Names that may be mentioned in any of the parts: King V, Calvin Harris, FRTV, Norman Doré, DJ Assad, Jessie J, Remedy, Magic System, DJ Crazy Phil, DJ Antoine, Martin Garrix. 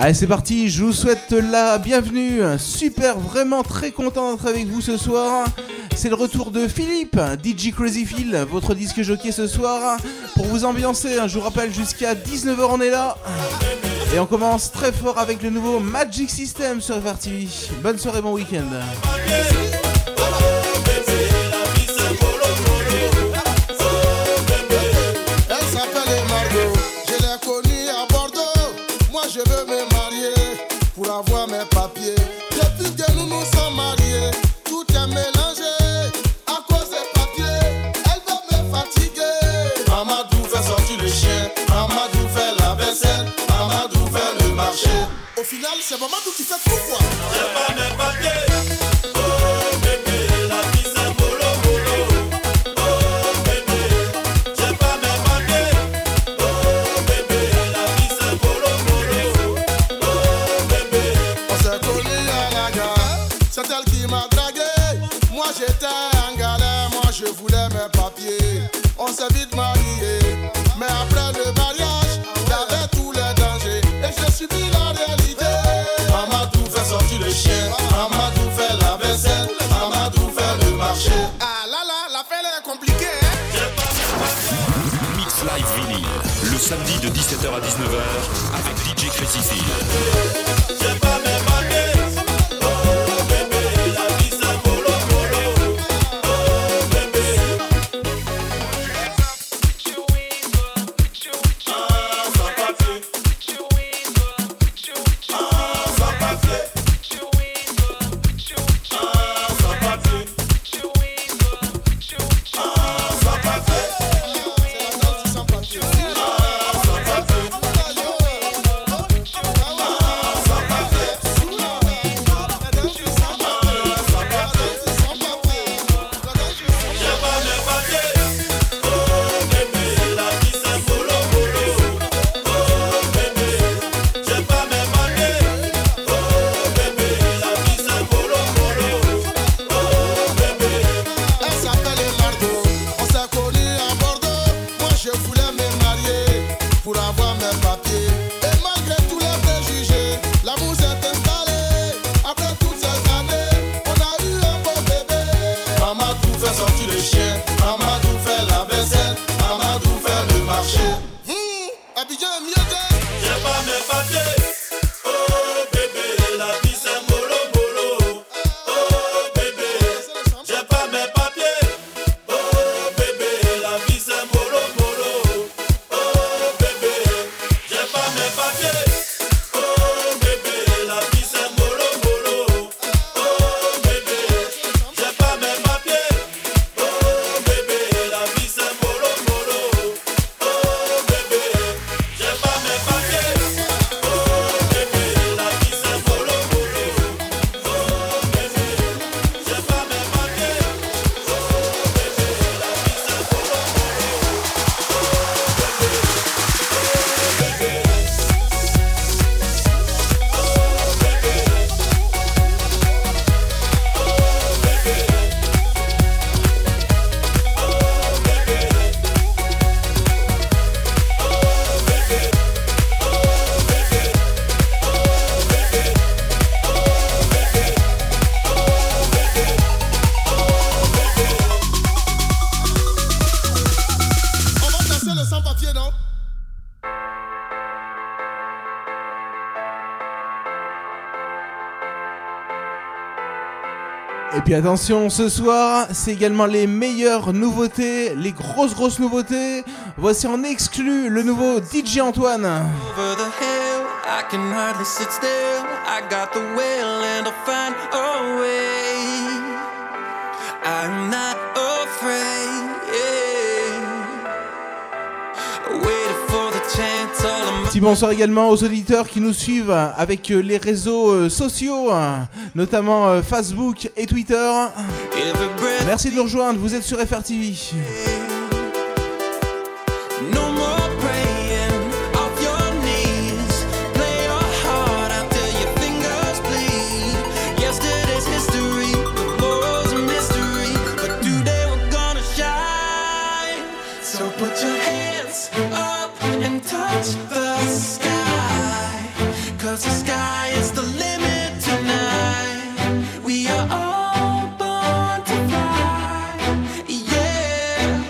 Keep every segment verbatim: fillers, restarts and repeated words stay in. Allez, c'est parti, je vous souhaite la bienvenue. Super, vraiment très content d'être avec vous ce soir. C'est le retour de Philippe, D J Crazy Phil, votre disque jockey ce soir. Pour vous ambiancer, je vous rappelle, jusqu'à dix-neuf heures on est là. Et on commence très fort avec le nouveau Magic System sur F R T V. Bonne soirée, bon week-end. Avoir mes papiers, depuis que nous nous sommes mariés, tout est mélangé. À cause des papiers, elle va me fatiguer. Amadou fait sortir le chien, Amadou fait la vaisselle, Amadou fait le marché. Au final, c'est Mamadou qui fait tout quoi. J'ai pas mes papiers. On s'est vite marié, mais après le mariage, j'avais tous les dangers et j'ai subi la réalité. Amadou fait sortir le chien, Amadou fait la vaisselle, Amadou fait le marché. Ah là là, l'affaire est compliquée. Hein? Mix Live Vinyl, le samedi de dix-sept heures à dix-neuf heures avec D J Crazy Phil. J'ai pas mes papiers. Et attention, ce soir, c'est également les meilleures nouveautés, les grosses grosses nouveautés. Voici en exclu le nouveau D J Antoine. Over the hill, I can hardly sit still. I got the will and I'll find a way. I'm not afraid. Yeah. Waiting for the chance. Petit bonsoir également aux auditeurs qui nous suivent avec les réseaux sociaux, notamment Facebook et Twitter. Merci de nous rejoindre, vous êtes sur F R T V. No more praying. Put your hands up and touch the sky, 'cause the sky is the limit tonight. We are all born to fly, yeah.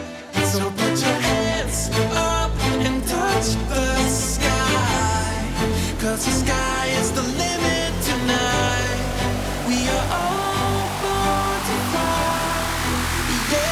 So put your hands up and touch the sky, 'cause the sky is the limit tonight. We are all born to fly, yeah.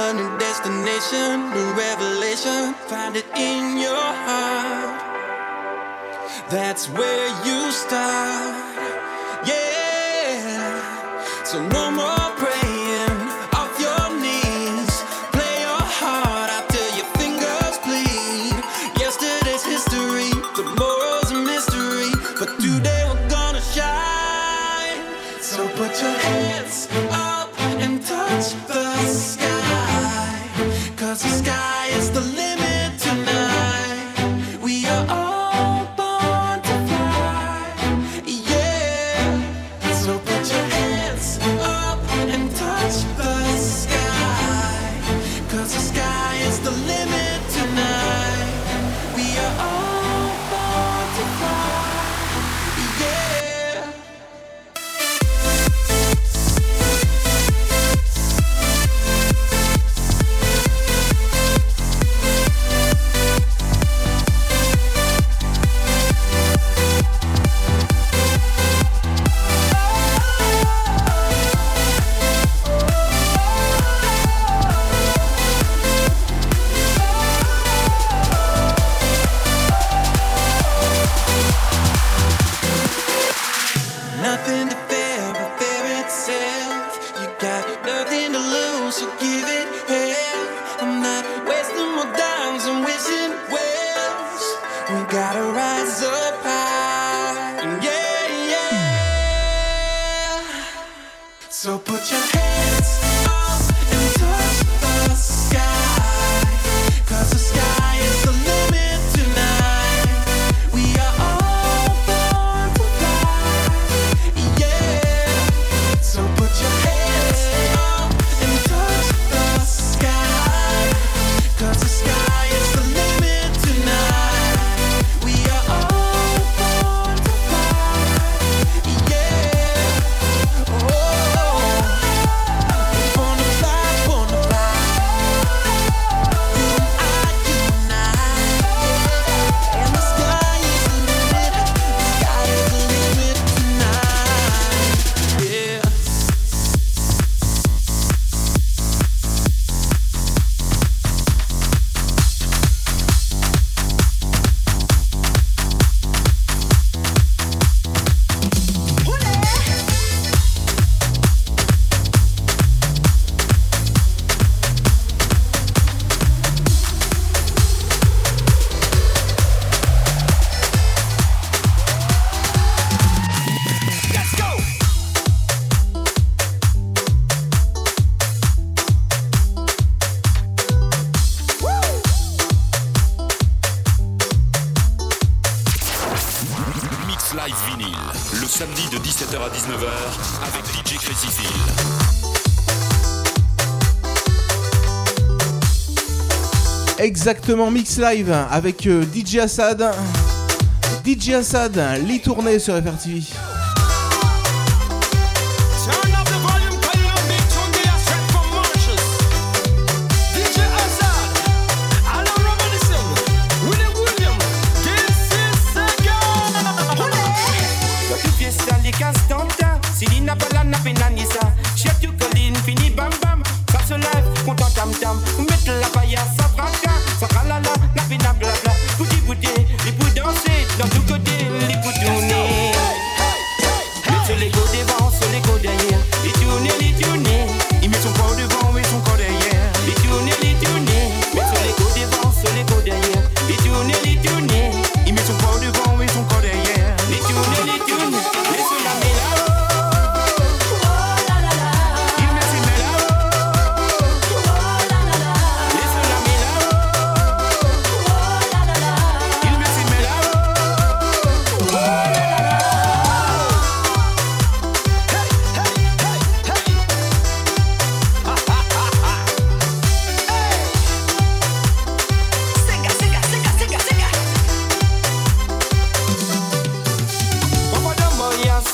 A new destination, new revelation. Find it in your heart. That's where you start. Yeah. So no more praying, off your knees. Play your heart out till your fingers bleed. Yesterday's history, tomorrow's a mystery, but today we're gonna shine. So put your hands up and touch the sky, 'cause the sky is the limit tonight. We are all born to fly, yeah. So put your hands up and touch the sky, 'cause the sky is the limit tonight. We are all born to fly, yeah. Exactement, Mix Live avec euh, D J Assad. D J Assad, les tournées sur F R T V. Hey, hey, hey, hey. Hey. Hey. Hey. Hey. Hey.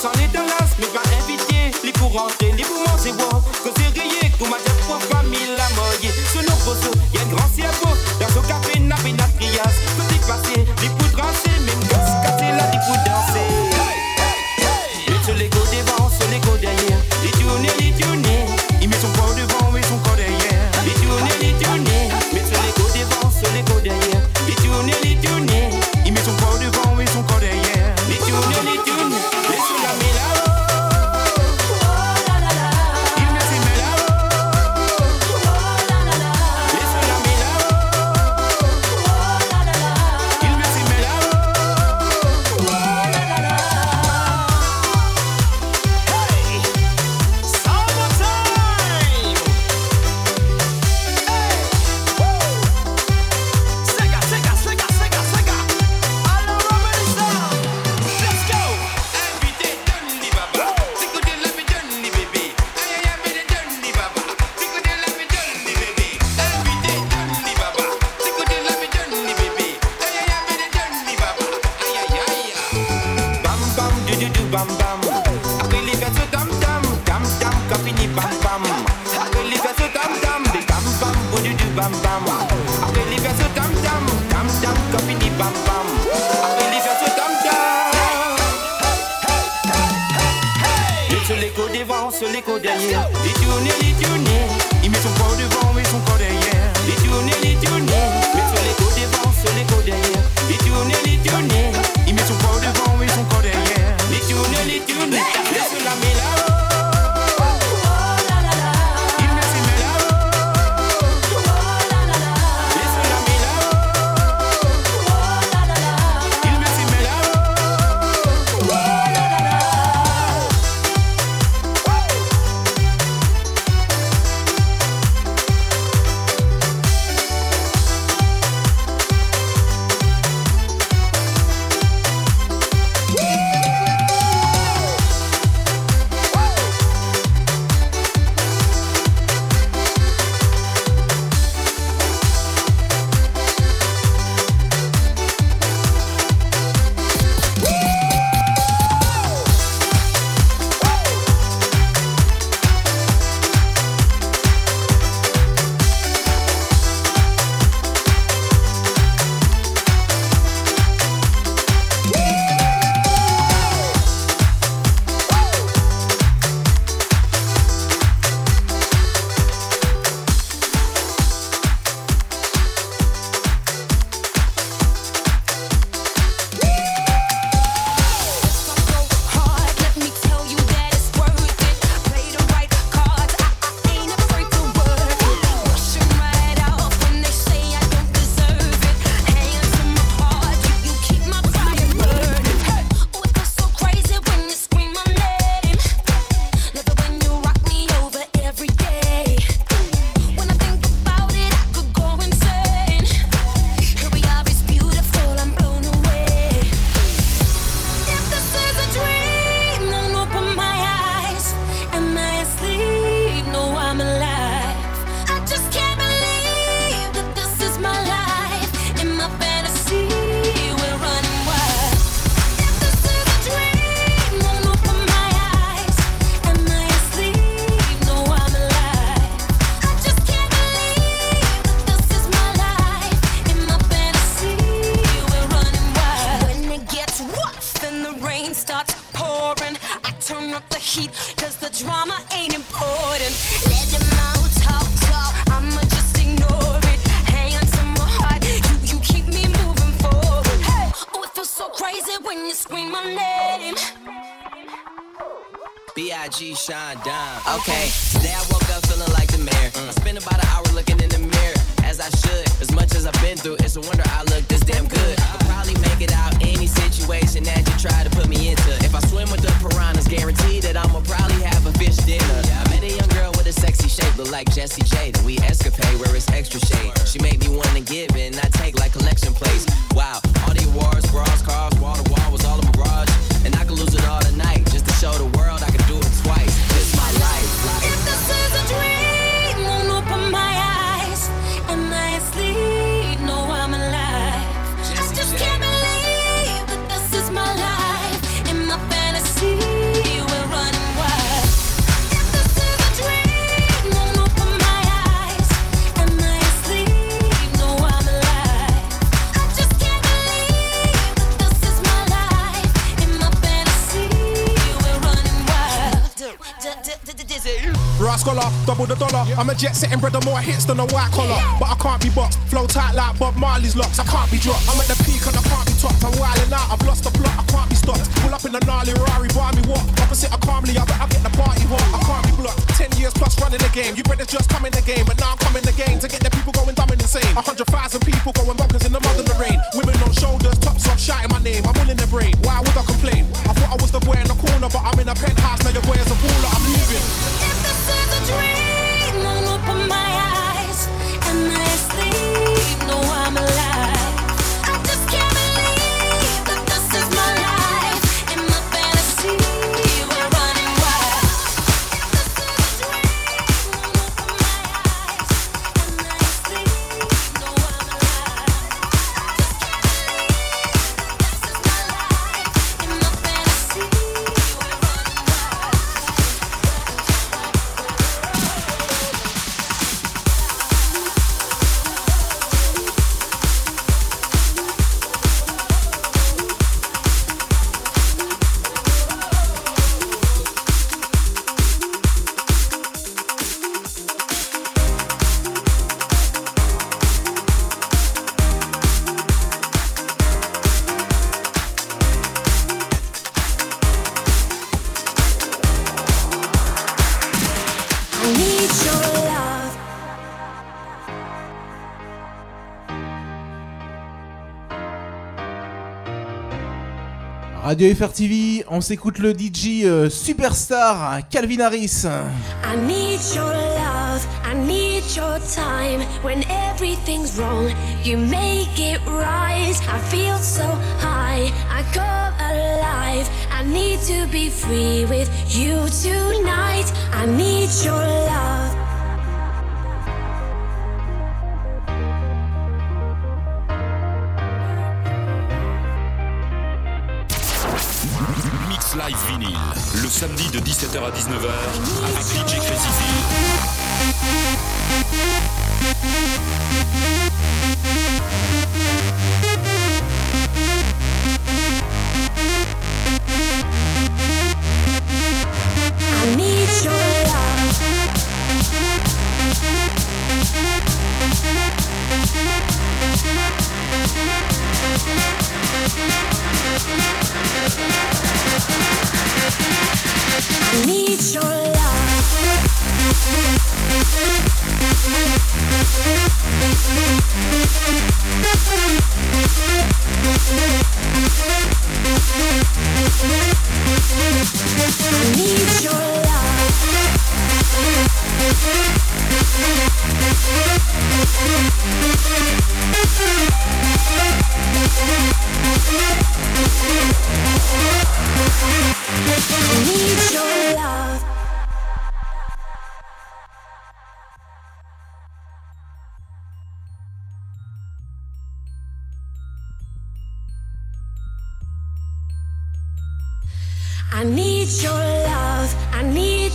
C'en est de l'as, mais pas invité. Les pour rentrer, les pour manger, wow. Que c'est rayé, pour ma tête, pour famille, la moye. Sur nos poseaux, y'a un grand cerveau. Dans ce café, n'a pas une trias. Petit passé, les pour tracer, même quand c'est cassé, là, les pour danser. Mais sur les côtés devant, sur les côtés derrière. Les tournées, les tournées. Il met son corps devant et son corps derrière. Les tournées, les tournées. Mais sur les côtés devant, sur les côtés derrière. Les tournées, les tournées. Il met son corps devant et son corps derrière. Les tournées, les tournées. Like Jessie J, that we escapade where it's extra shade. She made me want to give and I take like collection plates. Wow, all the awards, bras, cars, wall to wall was all a mirage. And I could lose it all tonight just to show the world I could do it twice. This my life. If this is a dream, won't open my eyes. Am I asleep? No, I'm alive. Jessie I just J. can't believe that this is my life. In my fantasy. Rascaller, double the dollar. I'm a jet setting brother, more hits than a white collar. But I can't be boxed, flow tight like Bob Marley's locks. I can't be dropped. I'm at the peak and I can't be topped. I'm wilding out, I've lost the plot, I can't be stopped. Pull up in the gnarly Rari, buy me what? Opposite of calmly, I better get the party hot. I can't be blocked. Ten years plus running the game. You better just come in the game, but now I'm coming again to get the people going dumb and insane. A hundred thousand people going bonkers in the mud and the rain. Women on shoulders, tops off, shouting my name. I'm all in the brain. Why would I complain? I thought I was the boy in the corner, but I'm in a penthouse. Now your boy is a baller. I'm leaving. If this is a dream, then open my eyes and I sleep. No, I'm alive. I just can't believe that this is my life. In my fantasy, we're running wild. If this is a dream, then open my eyes and I sleep. No, I'm alive. I just can't believe that this is my life. In my fantasy, we're running wild. I need your love. Radio F R T V, on s'écoute le D J euh, superstar Calvin Harris. I need your love, I need your time. When everything's wrong, you make it right. I feel so high, I come alive. I need to be free with you tonight. I need your love. Mix Live Vinyl, le samedi de dix-sept heures à dix-neuf heures avec D J Crazy Phil. I need your love. I need your love. I need your love. I need your love, I need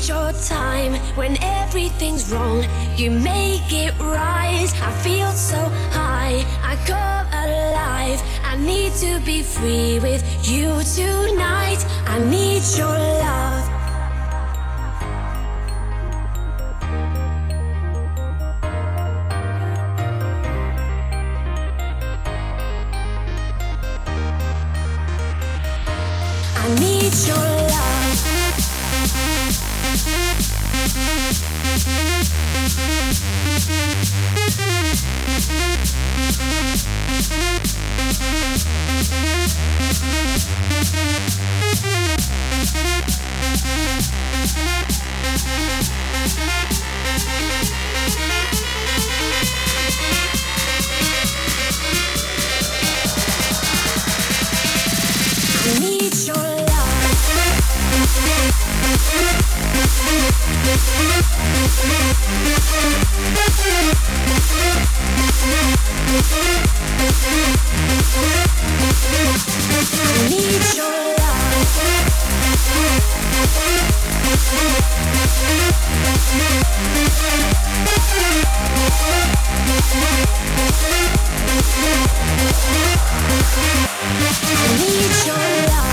your time. When everything's wrong, you make it right. I feel so high, I come alive. I need to be free with you tonight. I need your love. I need your love. I need your love. I need your love. I need your love.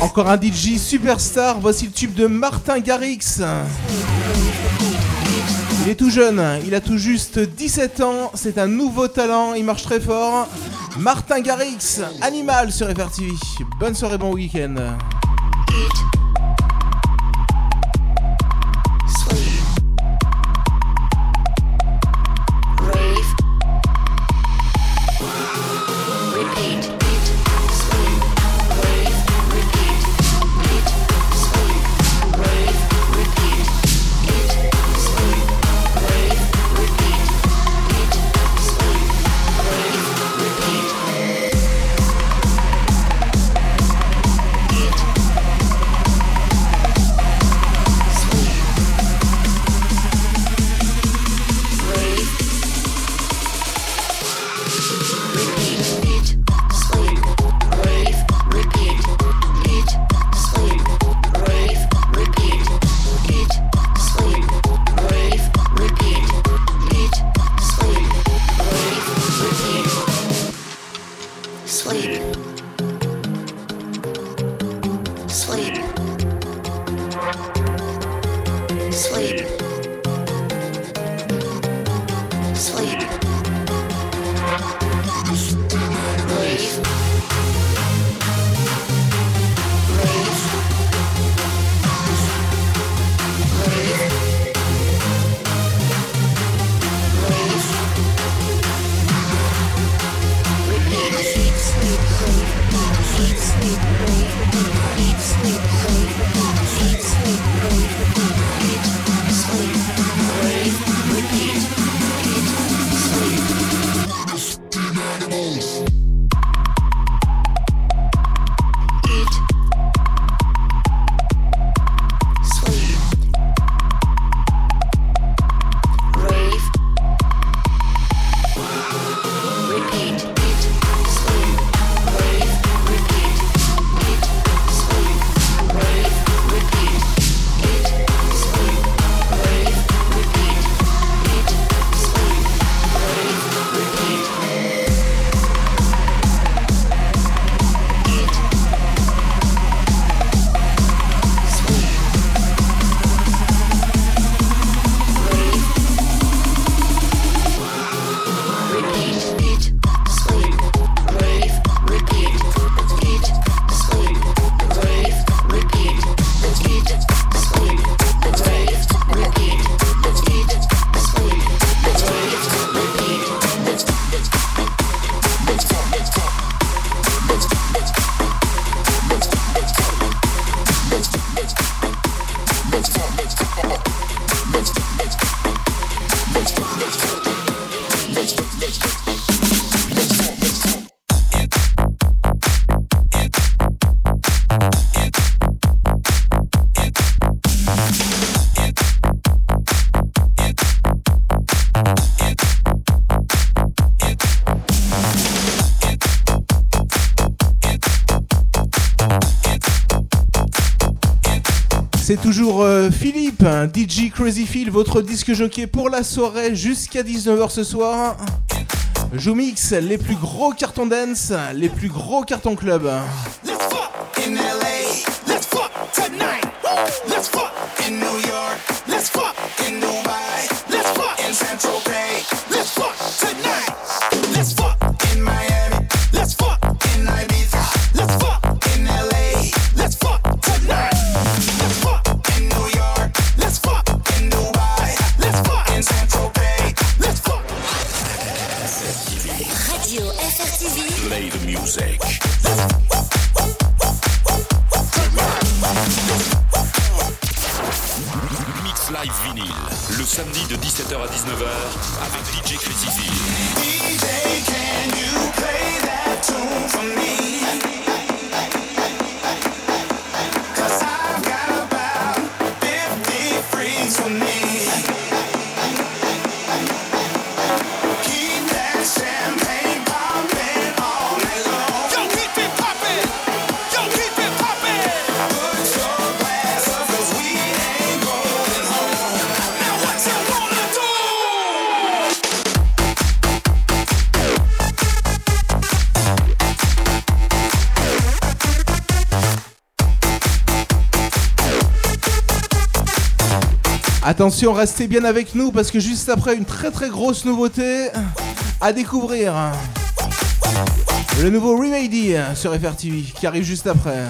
Encore un D J superstar, voici le tube de Martin Garrix. Il est tout jeune, il a tout juste dix-sept ans, c'est un nouveau talent, il marche très fort. Martin Garrix, Animal sur F R T V. Bonne soirée, bon week-end. C'est toujours euh, Philippe, hein, D J Crazy Phil, votre disque jockey pour la soirée jusqu'à dix-neuf heures ce soir. Je mixe les plus gros cartons dance, les plus gros cartons club. Let's fuck in L A, let's fuck tonight. Let's fuck in New York, let's fuck in Dubai, let's fuck in Saint-Tropez, let's fuck tonight. Let's fuck in Miami, let's fuck in Ibiza, let's fuck in L A, let's fuck tonight. Let's fuck in New York, let's fuck in Dubai, let's fuck in Saint-Tropez, let's fuck. Radio F R T V. Play the music. Mix live vinyle, le samedi de dix-sept heures à dix-neuf heures avec D J Crazy Phil. D J, can you play that tune for me? For me. Attention, restez bien avec nous parce que juste après, une très très grosse nouveauté à découvrir. Le nouveau Remedy sur F R T V qui arrive juste après.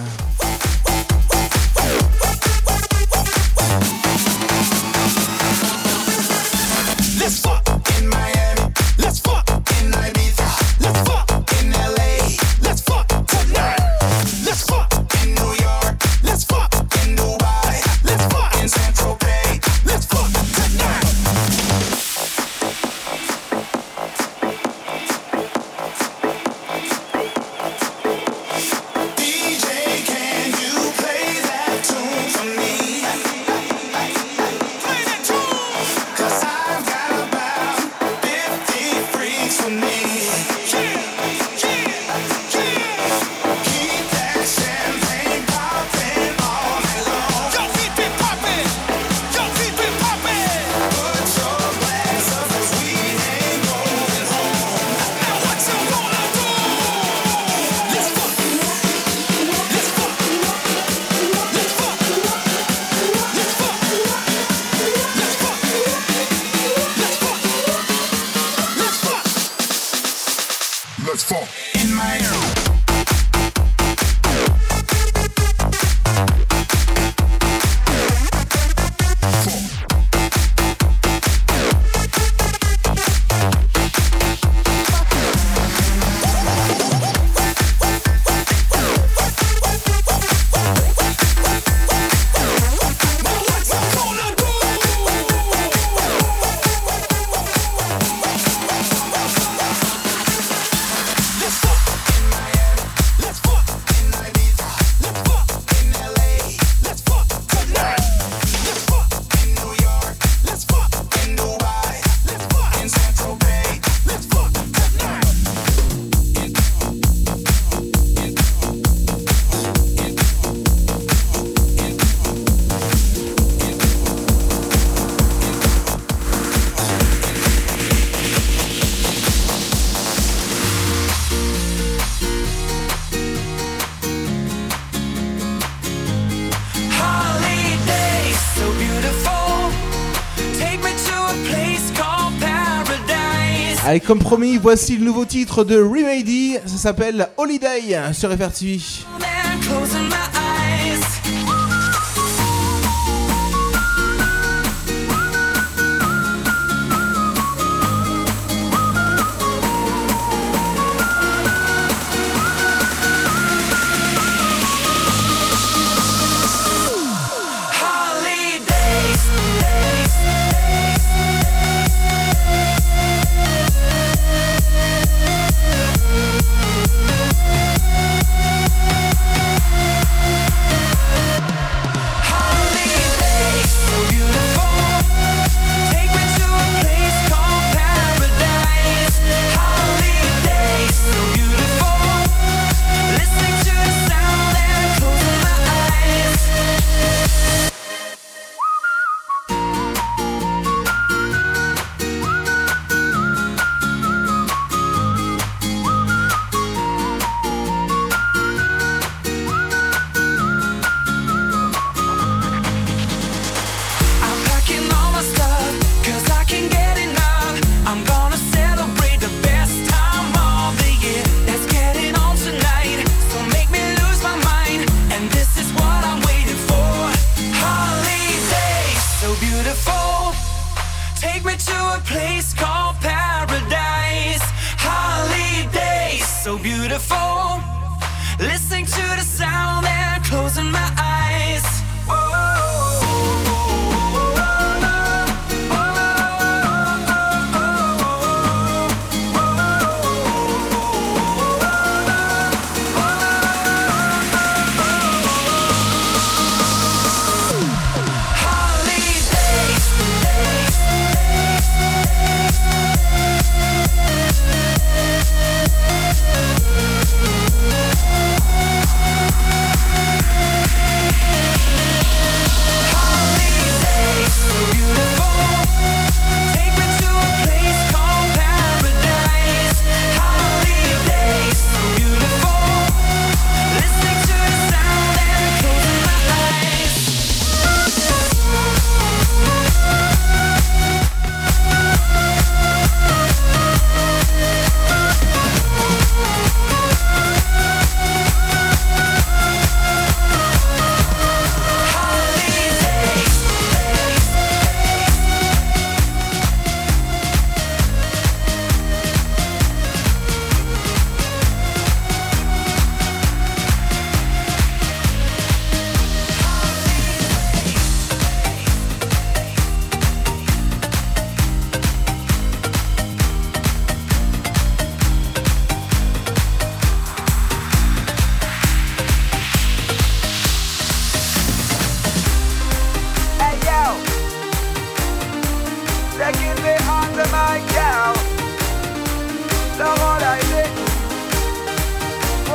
Et comme promis, voici le nouveau titre de Remedy, ça s'appelle Holiday sur F R T V.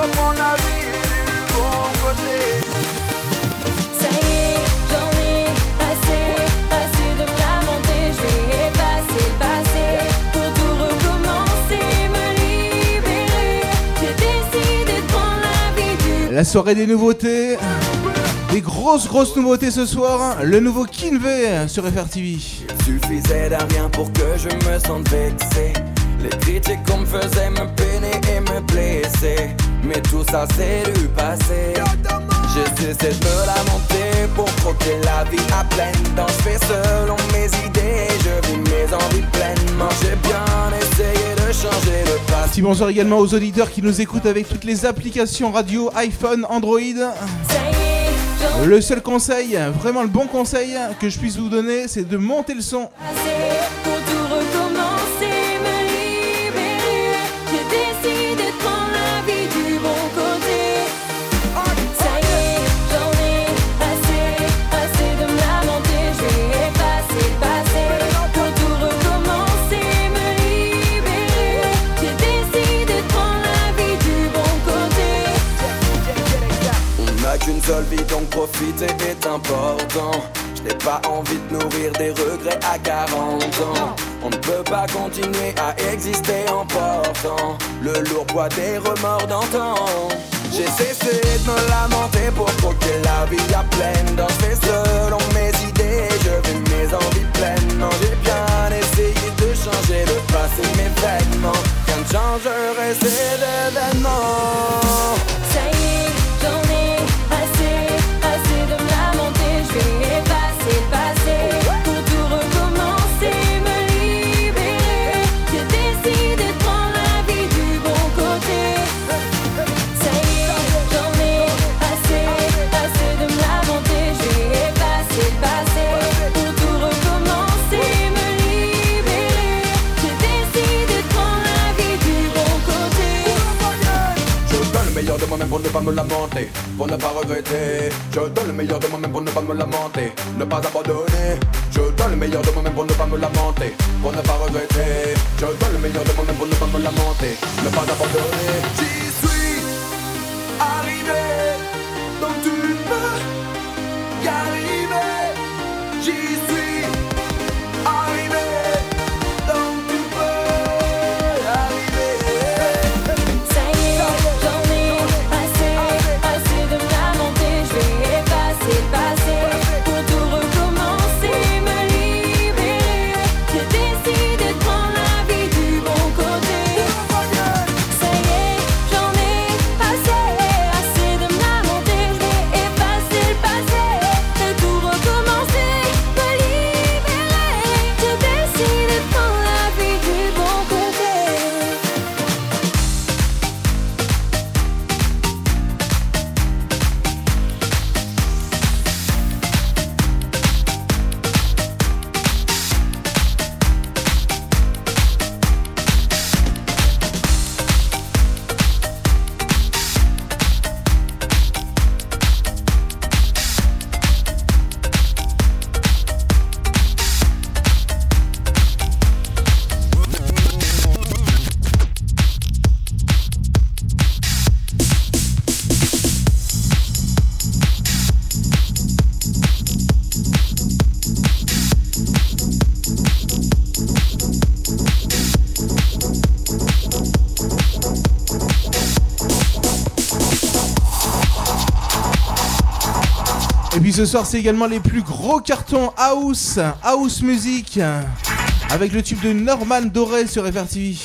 reprends la vie du bon côté. Ça y est, j'en ai assez, assez de me lamenter. Je vais effacer le passé pour tout recommencer, me libérer. J'ai décidé de prendre la vie du... La soirée des nouveautés, des grosses grosses nouveautés ce soir. Le nouveau King V sur F R T V. Il suffisait d'un rien pour que je me sente vexé. Les critiques qu'on me faisait me peiner et me blesser. Mais tout ça c'est du passé. J'ai cessé de me lamenter pour croquer la vie à pleines dents. Je fais selon mes idées, je vis mes envies pleinement. J'ai bien essayé de changer le passé. Petit bonsoir également aux auditeurs qui nous écoutent avec toutes les applications radio, iPhone, Android. Le seul conseil, vraiment le bon conseil que je puisse vous donner, c'est de monter le son. Qu'une seule vie donc profiter est important. Je n'ai pas envie de nourrir des regrets à quarante ans. On ne peut pas continuer à exister en portant le lourd poids des remords d'antan. J'ai cessé de me lamenter pour croquer la vie à pleines dents. Je fais selon mes idées, je vis mes envies pleinement. J'ai bien essayé de changer le passé, mais vraiment rien ne changerait ces événements. Ça y est, j'en ai assez de me lamenter, je vais effacer le passé pour tout recommencer, me libérer. J'ai décidé de prendre la vie du bon côté. Ça y est, j'en ai assez, assez de me lamenter, je vais effacer le passé pour tout recommencer, me libérer. J'ai décidé de prendre la vie du bon côté. Je donne le meilleur de moi-même pour ne pas me lamenter, pour ne pas regretter. Je donne le meilleur de moi-même pour ne pas me lamenter, ne pas abandonner. Je donne le meilleur de moi-même pour ne pas me lamenter, pour ne pas regretter. Je donne le meilleur de moi-même pour ne pas me lamenter, ne pas abandonner. J'y suis arrivé, donc tu peux y arriver. J'y suis arrivé, donc tu peux y arriver. Ça y est, j'en ai assez, assez de me lamenter, je vais effacer le passé pour tout recommencer, me libérer. J'ai décidé de prendre la vie du bon côté. Ça y est, j'en ai assez, assez de me lamenter, je vais effacer le passé et tout recommencer, me libérer. J'ai décidé de prendre la vie du bon côté. Et puis ce soir, c'est également les plus gros cartons house, house music, avec le tube de Norman Doré sur F R T V.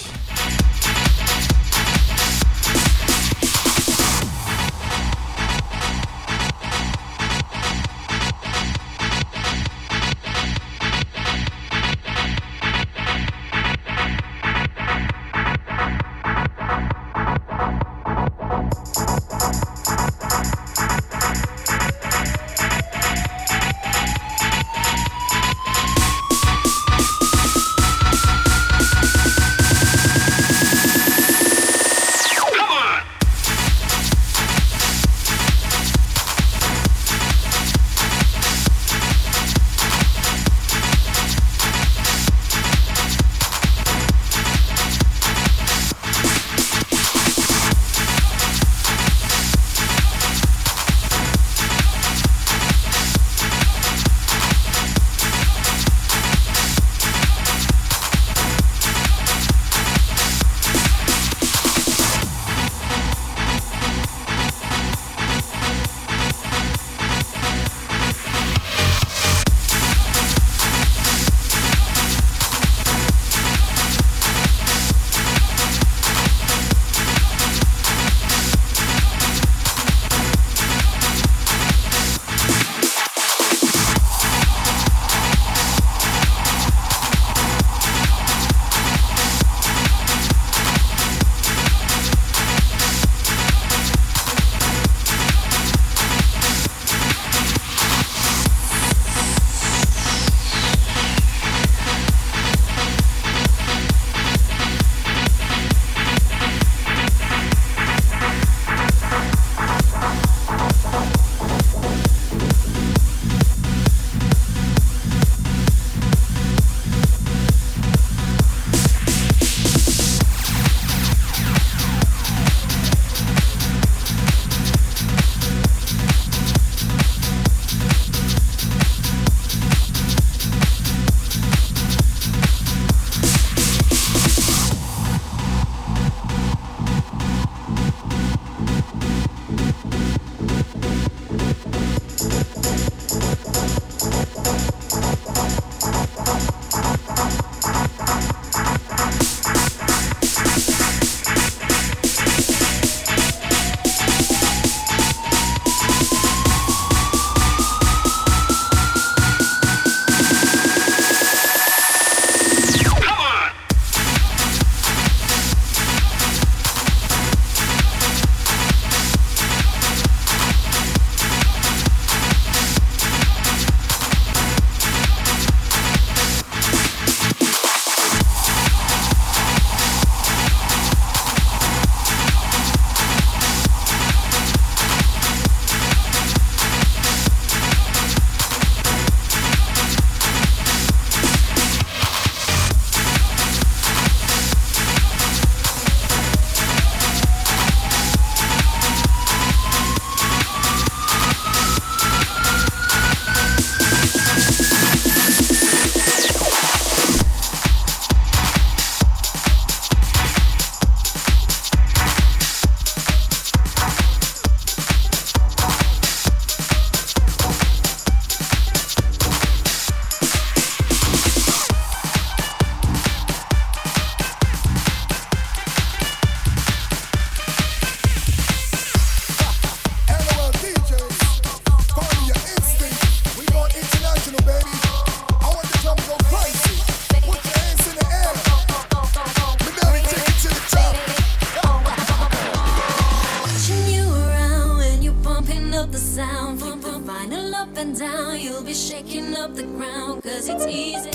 down, you'll be shaking up the ground, cause it's easy.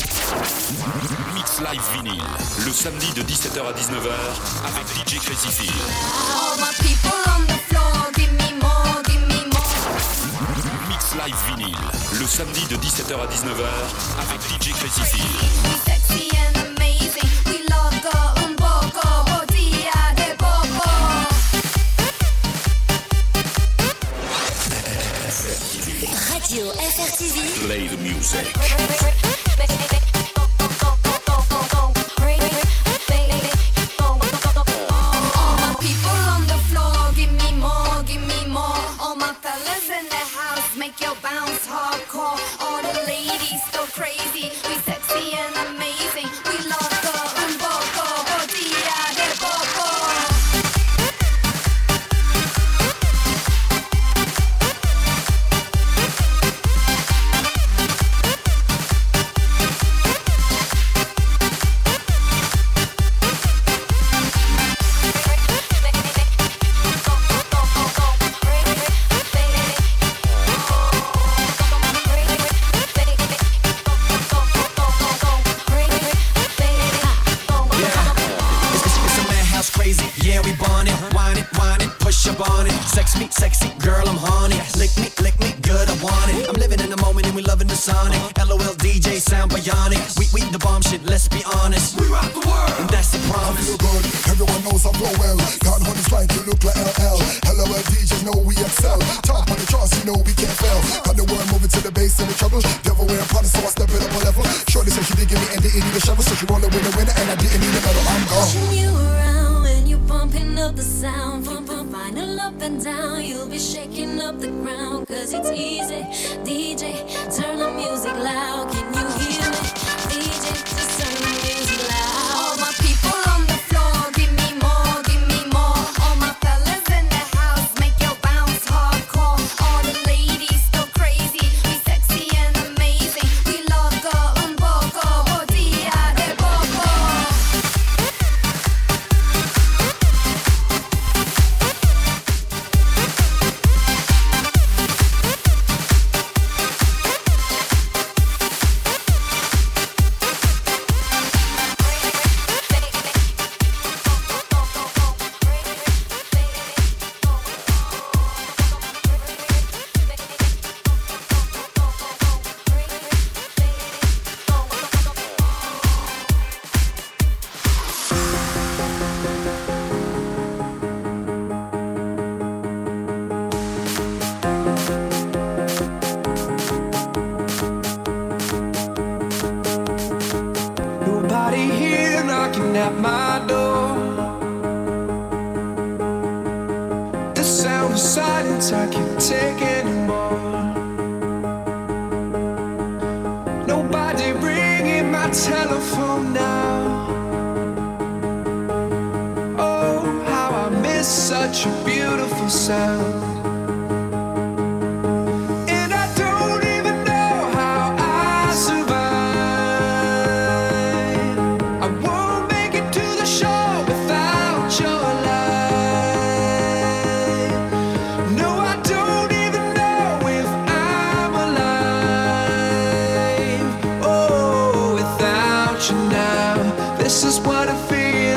Mix Live Vinyl, le samedi de dix-sept heures à dix-neuf heures avec D J Crazy Phil. All my people on the floor, give me more, give me more. Mix Live Vinyl, le samedi de dix-sept heures à dix-neuf heures avec D J Crazy Phil. F R T V. Play the music.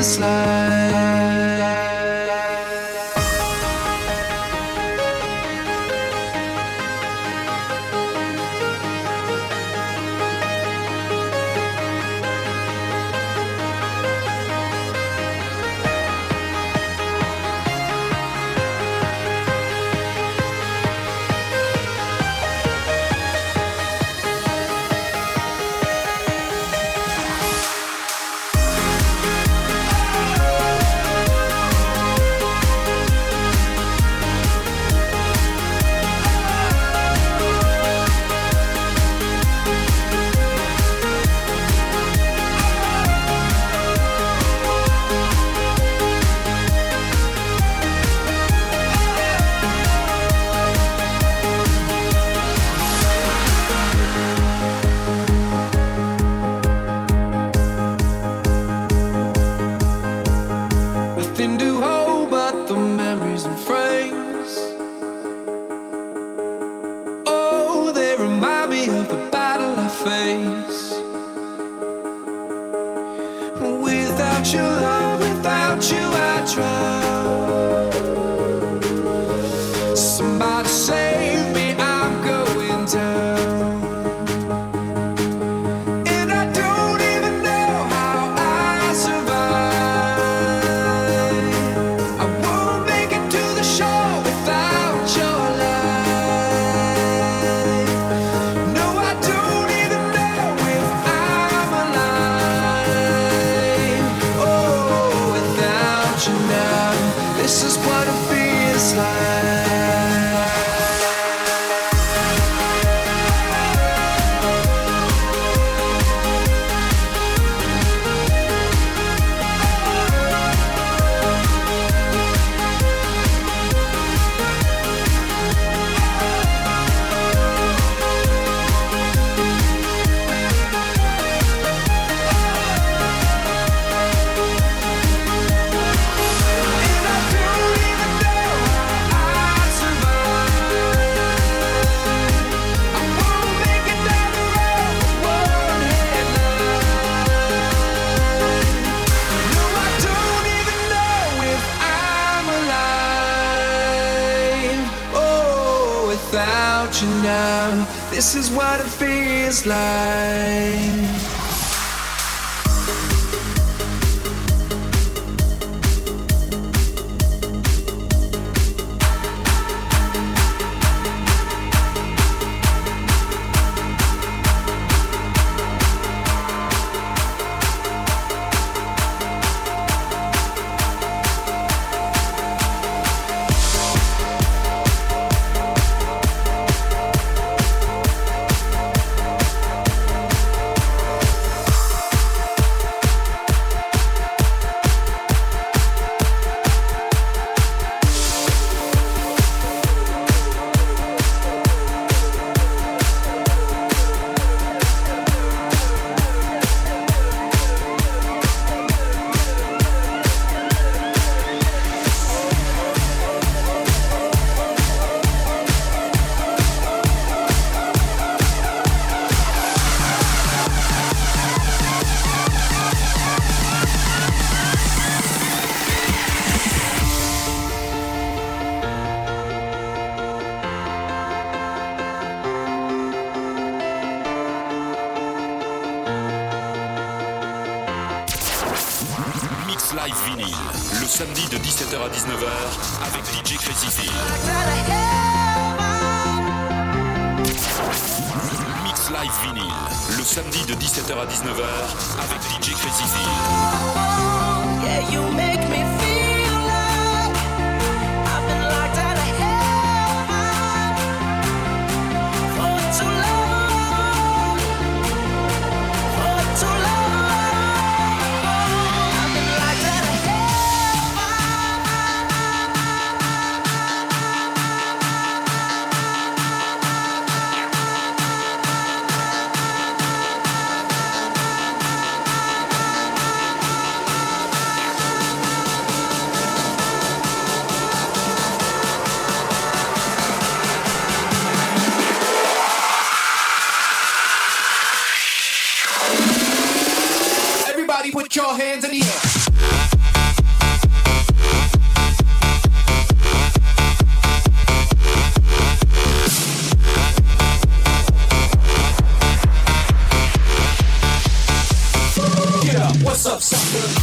Slide. This is what it feels like. Now, this is what it feels like. Samedi de dix-sept heures à dix-neuf heures avec D J Crazy Phil. Mix Live Vinyl. Le samedi de dix-sept heures à dix-neuf heures avec D J Crazy Phil. Oh, yeah, you make me feel like I've been locked out of heaven for too long, for too long. Put your hands in the air. Yeah, what's up, sucker?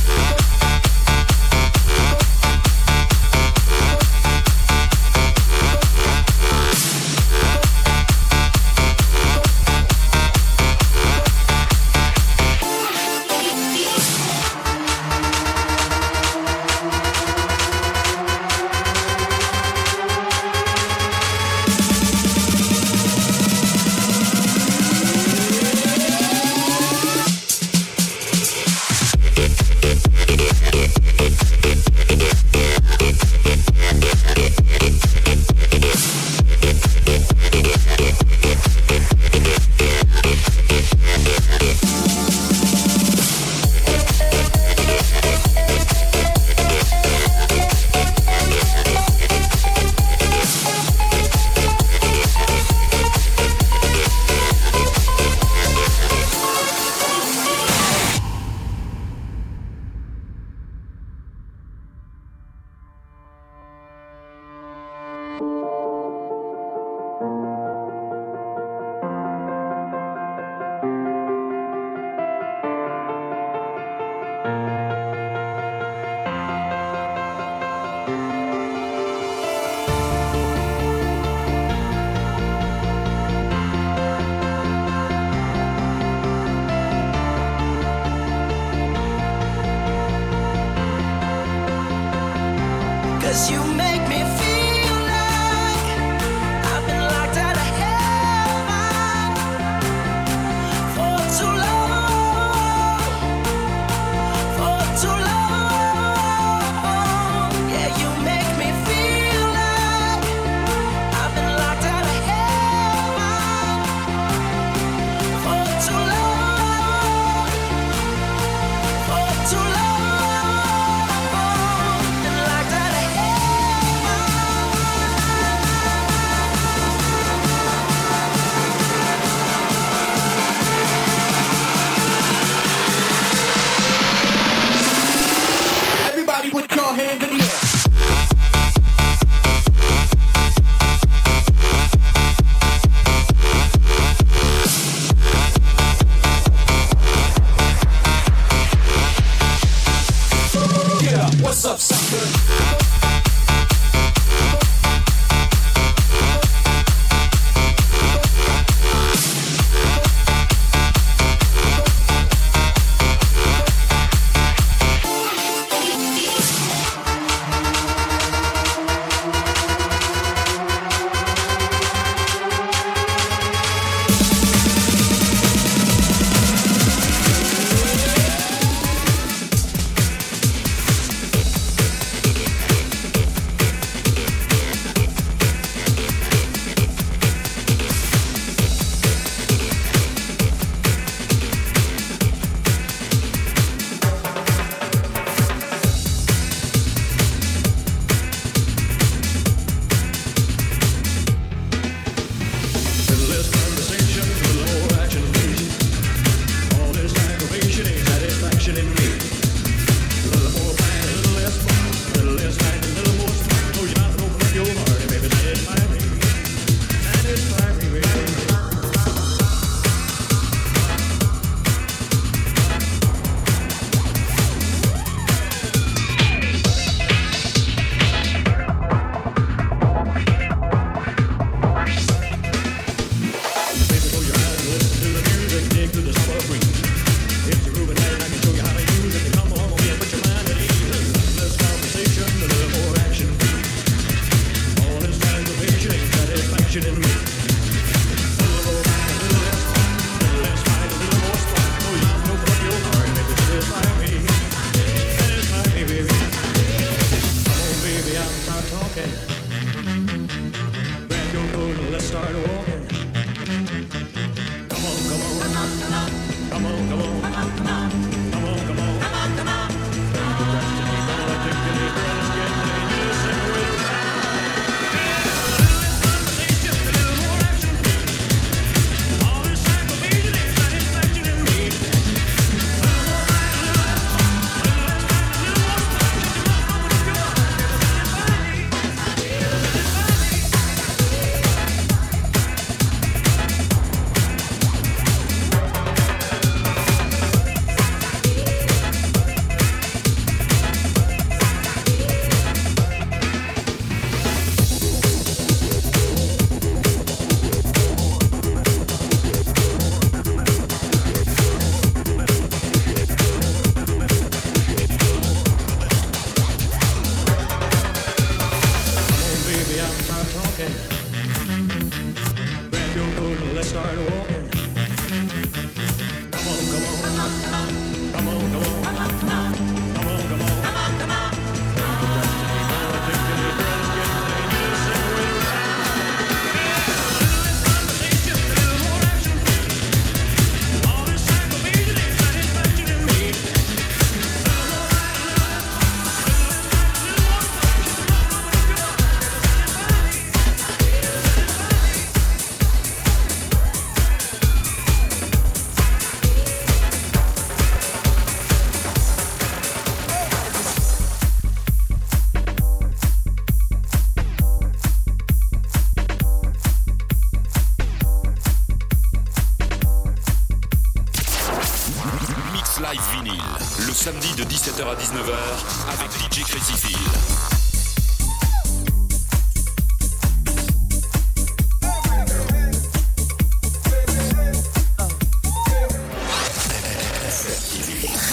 Samedi de dix-sept heures à dix-neuf heures avec D J Crazy Phil.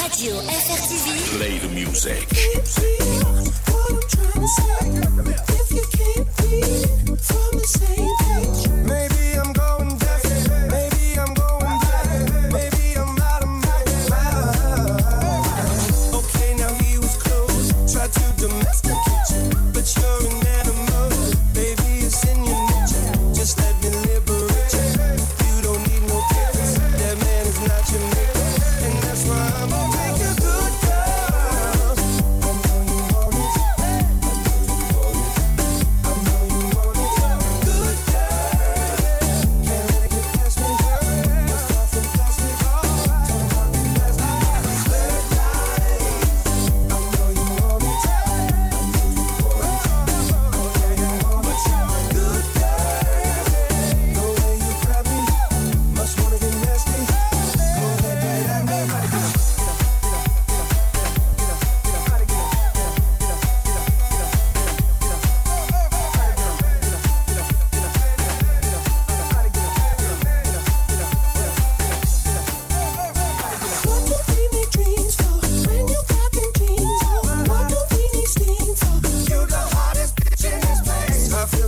Radio F R T V. Play the music.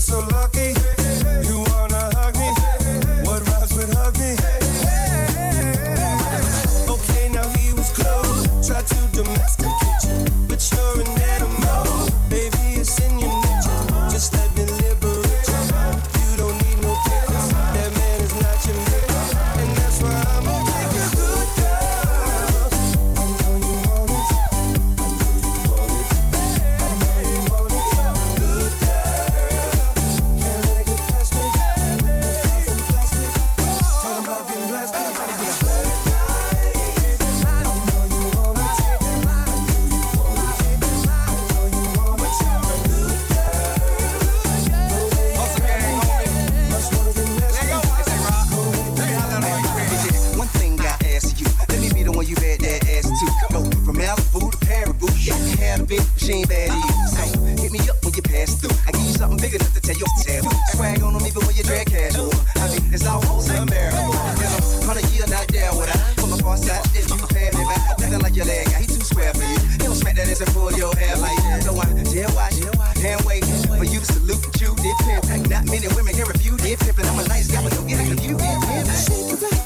feel so lucky. You wanna hug me? What rhymes with hug me? Okay, now he was close. Tried to domesticate you, but you're an animal. Baby, it's in your nature. Just let me liberate you. You don't need no papers. That man is not your neighbor, and that's why I'm a baby good girl. I know you want it. I know you want it. I know you want it. Good girl. Can't make it past me. I'm from plastic. Talking about getting blessed. I'm about getting blessed. I know you want it. I know you want it. I know you want it. You're a good girl. No way you can. Much more than this. One thing I ask you, let me be the one you had that ass to. Go from Malibu to Paribu. Yeah, you had a bitch, but she ain't bad to you. So hit me up when you pass through. I give you something big enough to tell your tale. Swag on them even when you drag casual. I mean, it's almost unbearable. And I'm hundred year not there with I. From the far side, if you pad me back, nothing like your leg guy. He too square for you. He don't smack that ass and pull your hair like that. So I jail watch, hand wait for you to salute that you did pimp. Not many women can refute it pimpin'. I'm a nice guy, but don't get it confused. Shake it down.